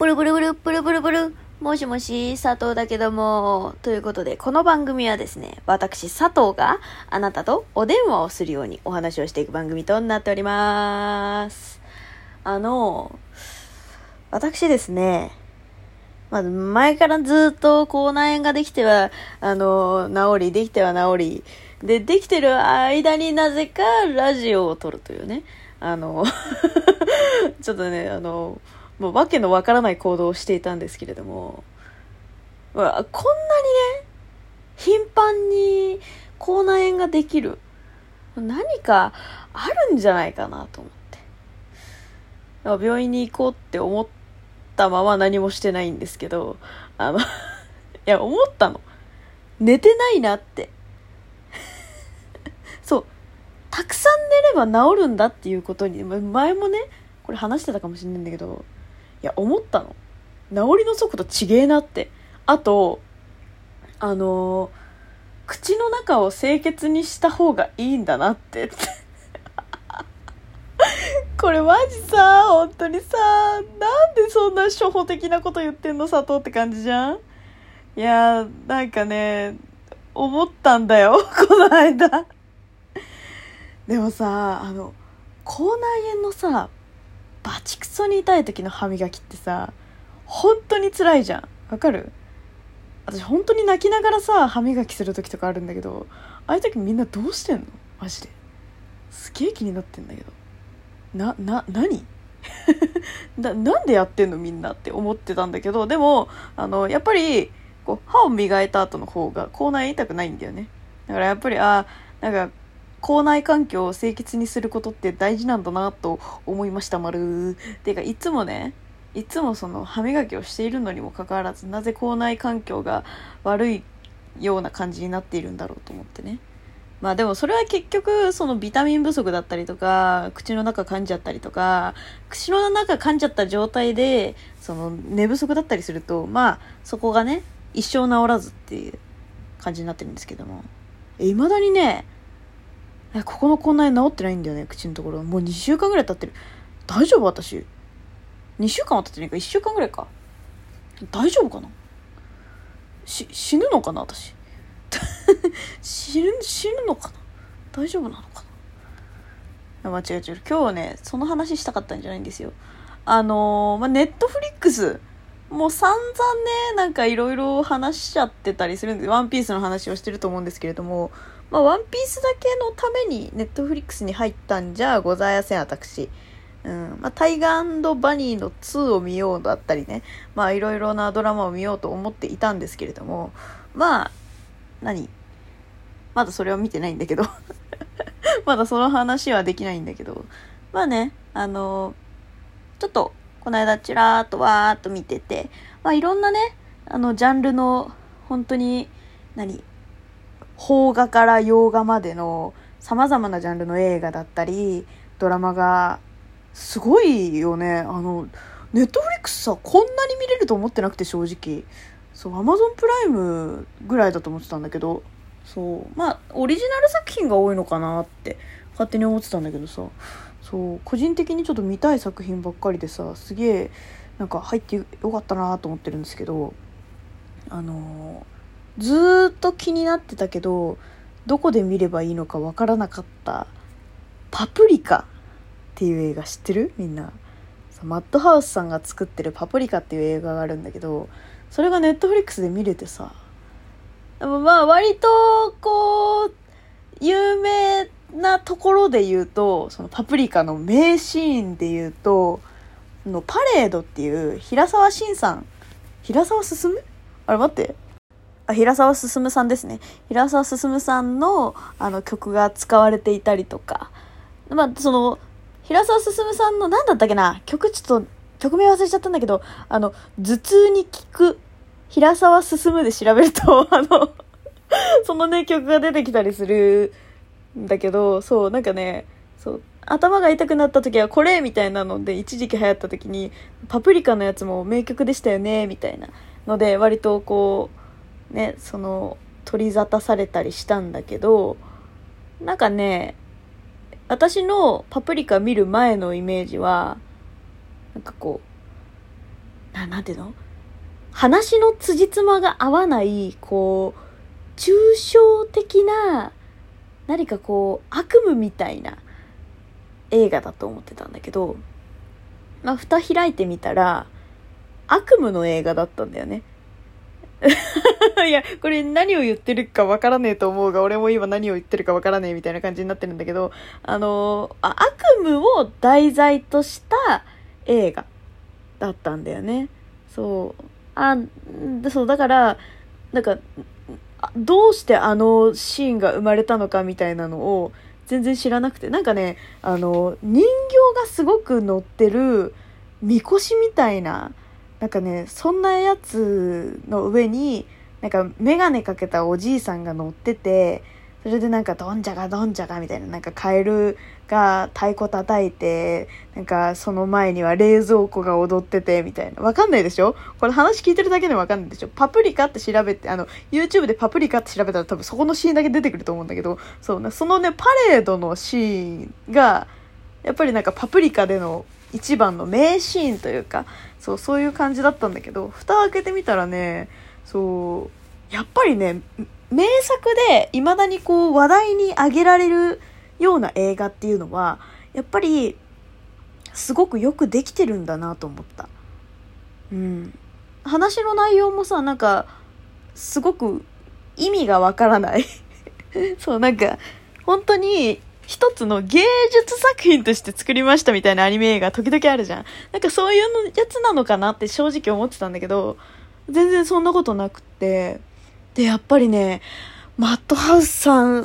ブルブルブルブルブルブル、もしもし、佐藤だけども。ということで、この番組はですね、私佐藤があなたとお電話をするようにお話をしていく番組となっております。私ですね、前からずっと口内炎ができては治り、できては治りで、できてる間になぜかラジオを撮るというね、ちょっとね、もうわけのわからない行動をしていたんですけれども、こんなにね、頻繁に口内炎ができる、何かあるんじゃないかなと思って、病院に行こうって思ったまま何もしてないんですけど、いや、思ったの、寝てないなって。そう、たくさん寝れば治るんだっていうことに、前もねこれ話してたかもしれないんだけど、いや、思ったの。治りの速度ちげえなって。あと、口の中を清潔にした方がいいんだなって。これマジさ、本当にさ、なんでそんな初歩的なこと言ってんの佐藤って感じじゃん。いや、なんかね、思ったんだよ、この間。でもさ、口内炎のさ、バチクソに痛い時の歯磨きってさ、本当に辛いじゃん。わかる？私本当に泣きながらさ、歯磨きする時とかあるんだけど、ああいう時みんなどうしてんの？マジで。すげえ気になってんだけど。何？なんでやってんのみんなって思ってたんだけど、でも、やっぱり、こう、歯を磨いた後の方が口内痛くないんだよね。だからやっぱり、口内環境を清潔にすることって大事なんだなと思いましたまる。てか、いつもその歯磨きをしているのにもかかわらず、なぜ口内環境が悪いような感じになっているんだろうと思ってね。でもそれは結局そのビタミン不足だったりとか、口の中噛んじゃったりとか、口の中噛んじゃった状態でその寝不足だったりすると、そこがね、一生治らずっていう感じになってるんですけども、未だにね、ここの口内炎治ってないんだよね、口のところ。もう2週間ぐらい経ってる。大丈夫？私2週間は経ってないか、1週間ぐらいか。大丈夫かな？死ぬのかな私。死ぬのかな？大丈夫なのかな？違う、今日はね、その話したかったんじゃないんですよ。ネットフリックスもう散々ね、なんかいろいろ話しちゃってたりするんです。ワンピースの話をしてると思うんですけれども、ワンピースだけのためにネットフリックスに入ったんじゃございません、私。タイガー&バニーの2を見ようだったりね、いろいろなドラマを見ようと思っていたんですけれども、まだそれは見てないんだけど。まだその話はできないんだけど。ちょっと、この間ちらーっとわーっと見てて、いろんなね、ジャンルの、本当に、邦画から洋画までの様々なジャンルの映画だったりドラマがすごいよね。ネットフリックスさ、こんなに見れると思ってなくて、正直そう、アマゾンプライムぐらいだと思ってたんだけど、そう、オリジナル作品が多いのかなって勝手に思ってたんだけどさ、そう、個人的にちょっと見たい作品ばっかりでさ、すげえなんか入ってよかったなと思ってるんですけど、ずーっと気になってたけど、どこで見ればいいのかわからなかったパプリカっていう映画知ってる？みんな。マッドハウスさんが作ってるパプリカっていう映画があるんだけど、それがネットフリックスで見れてさ、割とこう有名なところで言うと、そのパプリカの名シーンで言うと、パレードっていう平沢進さんですね。平沢進さんの曲が使われていたりとか、その平沢進さんの何だったっけな、曲名忘れちゃったんだけど、頭痛に効く平沢進で調べるとそのね曲が出てきたりするんだけど、そうなんかね、そう頭が痛くなった時はこれみたいなので一時期流行った時に、パプリカのやつも名曲でしたよねみたいなので、割とこうね、その取り沙汰されたりしたんだけど、なんかね、私のパプリカ見る前のイメージは、なんかこうなんていうの、話の辻褄が合わないこう抽象的な何かこう悪夢みたいな映画だと思ってたんだけど、まあ蓋開いてみたら悪夢の映画だったんだよね。いやこれ何を言ってるかわからねえと思うが、俺も今何を言ってるかわからねえみたいな感じになってるんだけど、悪夢を題材とした映画だったんだよね。そうだからなんかどうしてあのシーンが生まれたのかみたいなのを全然知らなくて、なんかね人形がすごく乗ってるみこしみたいな、なんかねそんなやつの上になんかメガネかけたおじいさんが乗ってて、それでなんかどんじゃがどんじゃがみたいな、なんかカエルが太鼓叩いて、なんかその前には冷蔵庫が踊っててみたいな。わかんないでしょ、これ話聞いてるだけでわかんないでしょ。パプリカって調べて、YouTube でパプリカって調べたら多分そこのシーンだけ出てくると思うんだけど、そのねパレードのシーンがやっぱりなんかパプリカでの一番の名シーンというか、そういう感じだったんだけど、蓋開けてみたらね、やっぱりね名作で未だにこう話題に挙げられるような映画っていうのはやっぱりすごくよくできてるんだなと思った。うん。話の内容もさ、なんかすごく意味がわからない。なんか本当に一つの芸術作品として作りましたみたいなアニメ映画時々あるじゃん。なんかそういうのやつなのかなって正直思ってたんだけど、全然そんなことなくて。でやっぱりねマッドハウスさん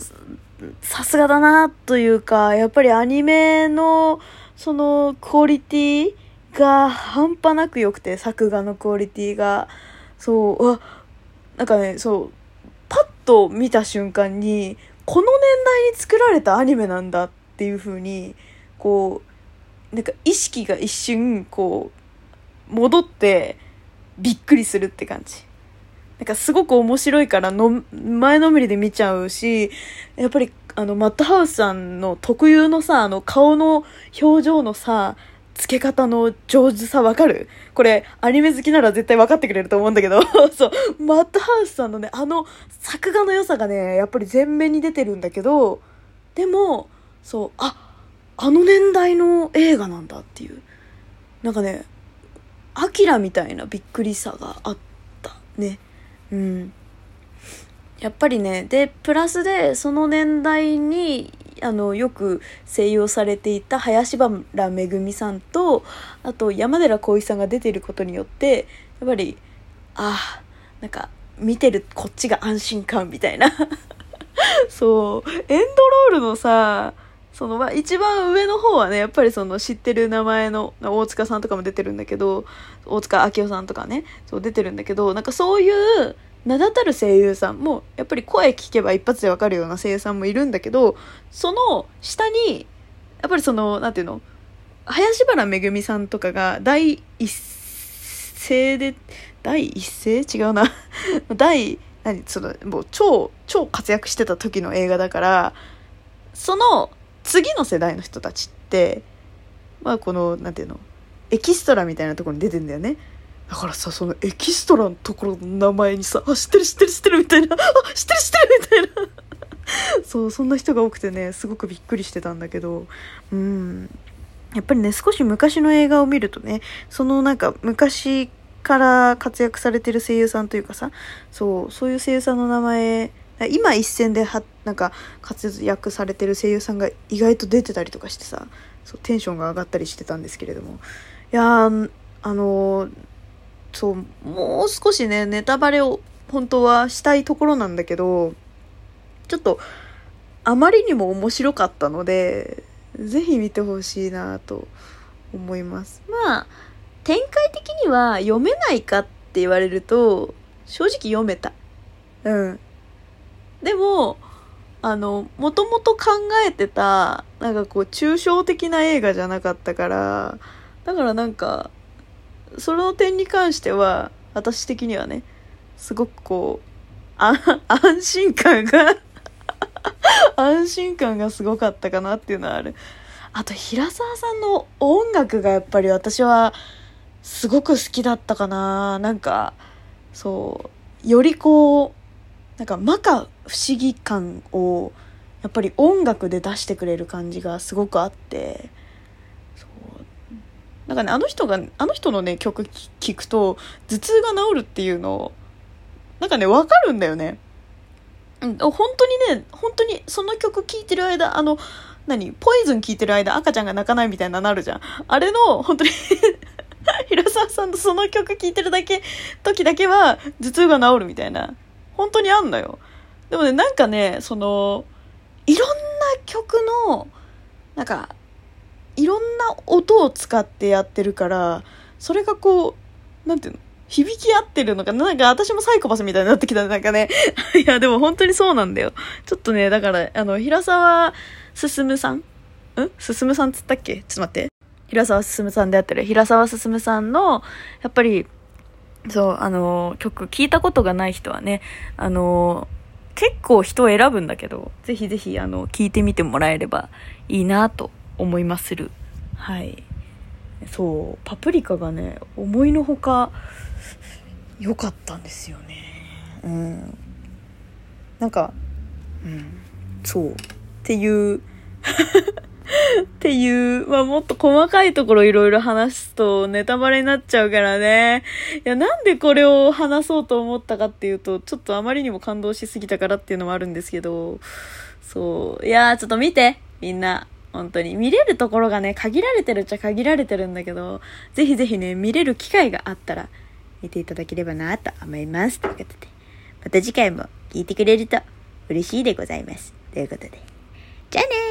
さすがだなというか、やっぱりアニメのそのクオリティが半端なく良くて、作画のクオリティがなんかねパッと見た瞬間にこの年代に作られたアニメなんだっていう風にこうなんか意識が一瞬こう戻ってびっくりするって感じ。なんかすごく面白いからの前のめりで見ちゃうし、やっぱりマッドハウスさんの特有のさ顔の表情のさ付け方の上手さわかる？これアニメ好きなら絶対わかってくれると思うんだけどマッドハウスさんのね作画の良さがねやっぱり前面に出てるんだけど、でもあの年代の映画なんだっていう、なんかねアキラみたいなびっくりさがあったね。うん、やっぱりねでプラスでその年代によく声優されていた林原めぐみさんとあと山寺宏一さんが出ていることによってやっぱりなんか見てるこっちが安心感みたいなエンドロールのさ一番上の方はねやっぱり知ってる名前の大塚さんとかも出てるんだけど、大塚明夫さんとかね出てるんだけど、なんかそういう名だたる声優さんもやっぱり声聞けば一発でわかるような声優さんもいるんだけど、その下にやっぱりなんていうの、林原めぐみさんとかがもう超活躍してた時の映画だから、その次の世代の人たちってこのなんていうのエキストラみたいなところに出てんだよね。だからさエキストラのところの名前にさ知ってるみたいな知ってるみたいなそんな人が多くてねすごくびっくりしてたんだけど、やっぱりね少し昔の映画を見るとねなんか昔から活躍されてる声優さんというかさそういう声優さんの名前今一線でなんか活躍されてる声優さんが意外と出てたりとかしてさテンションが上がったりしてたんですけれども、いやーもう少しねネタバレを本当はしたいところなんだけど、ちょっとあまりにも面白かったのでぜひ見てほしいなと思います。展開的には読めないかって言われると正直読めた。でももともと考えてたなんかこう抽象的な映画じゃなかったから、だからなんかその点に関しては私的にはねすごくこう安心感がすごかったかなっていうのはある。あと平沢さんの音楽がやっぱり私はすごく好きだったかな。なんかそうよりこうなんか摩訶不思議感をやっぱり音楽で出してくれる感じがすごくあって、なんかね、あの人のね曲聞くと頭痛が治るっていうのをなんかね分かるんだよね。本当にその曲聴いてる間ポイズン聴いてる間赤ちゃんが泣かないみたいななるじゃん。あれの本当に平沢さんとその曲聴いてる時だけは頭痛が治るみたいな本当にあんのよ。でもねなんかねそのいろんな曲のなんかいろんな音を使ってやってるからそれがこうなんていうの響き合ってるのかなんか私もサイコパスみたいになってきたなんかねいやでも本当にそうなんだよ。ちょっとねだから平沢進さん進さんつったっけ、ちょっと待って、平沢進さんであったり平沢進さんのやっぱりそう曲聞いたことがない人はね結構人を選ぶんだけどぜひぜひ聞いてみてもらえればいいなと思いまする。はい、そうパプリカがね思いのほか良かったんですよね。うん、なんか、うん、そうっていうっていう、まあ、もっと細かいところいろいろ話すとネタバレになっちゃうからね。いやなんでこれを話そうと思ったかっていうとちょっとあまりにも感動しすぎたからっていうのもあるんですけど、そういやーちょっと見てみんな。本当に見れるところがね限られてるっちゃ限られてるんだけどぜひぜひね見れる機会があったら見ていただければなと思います。ということでまた次回も聞いてくれると嬉しいでございます。ということでじゃあね。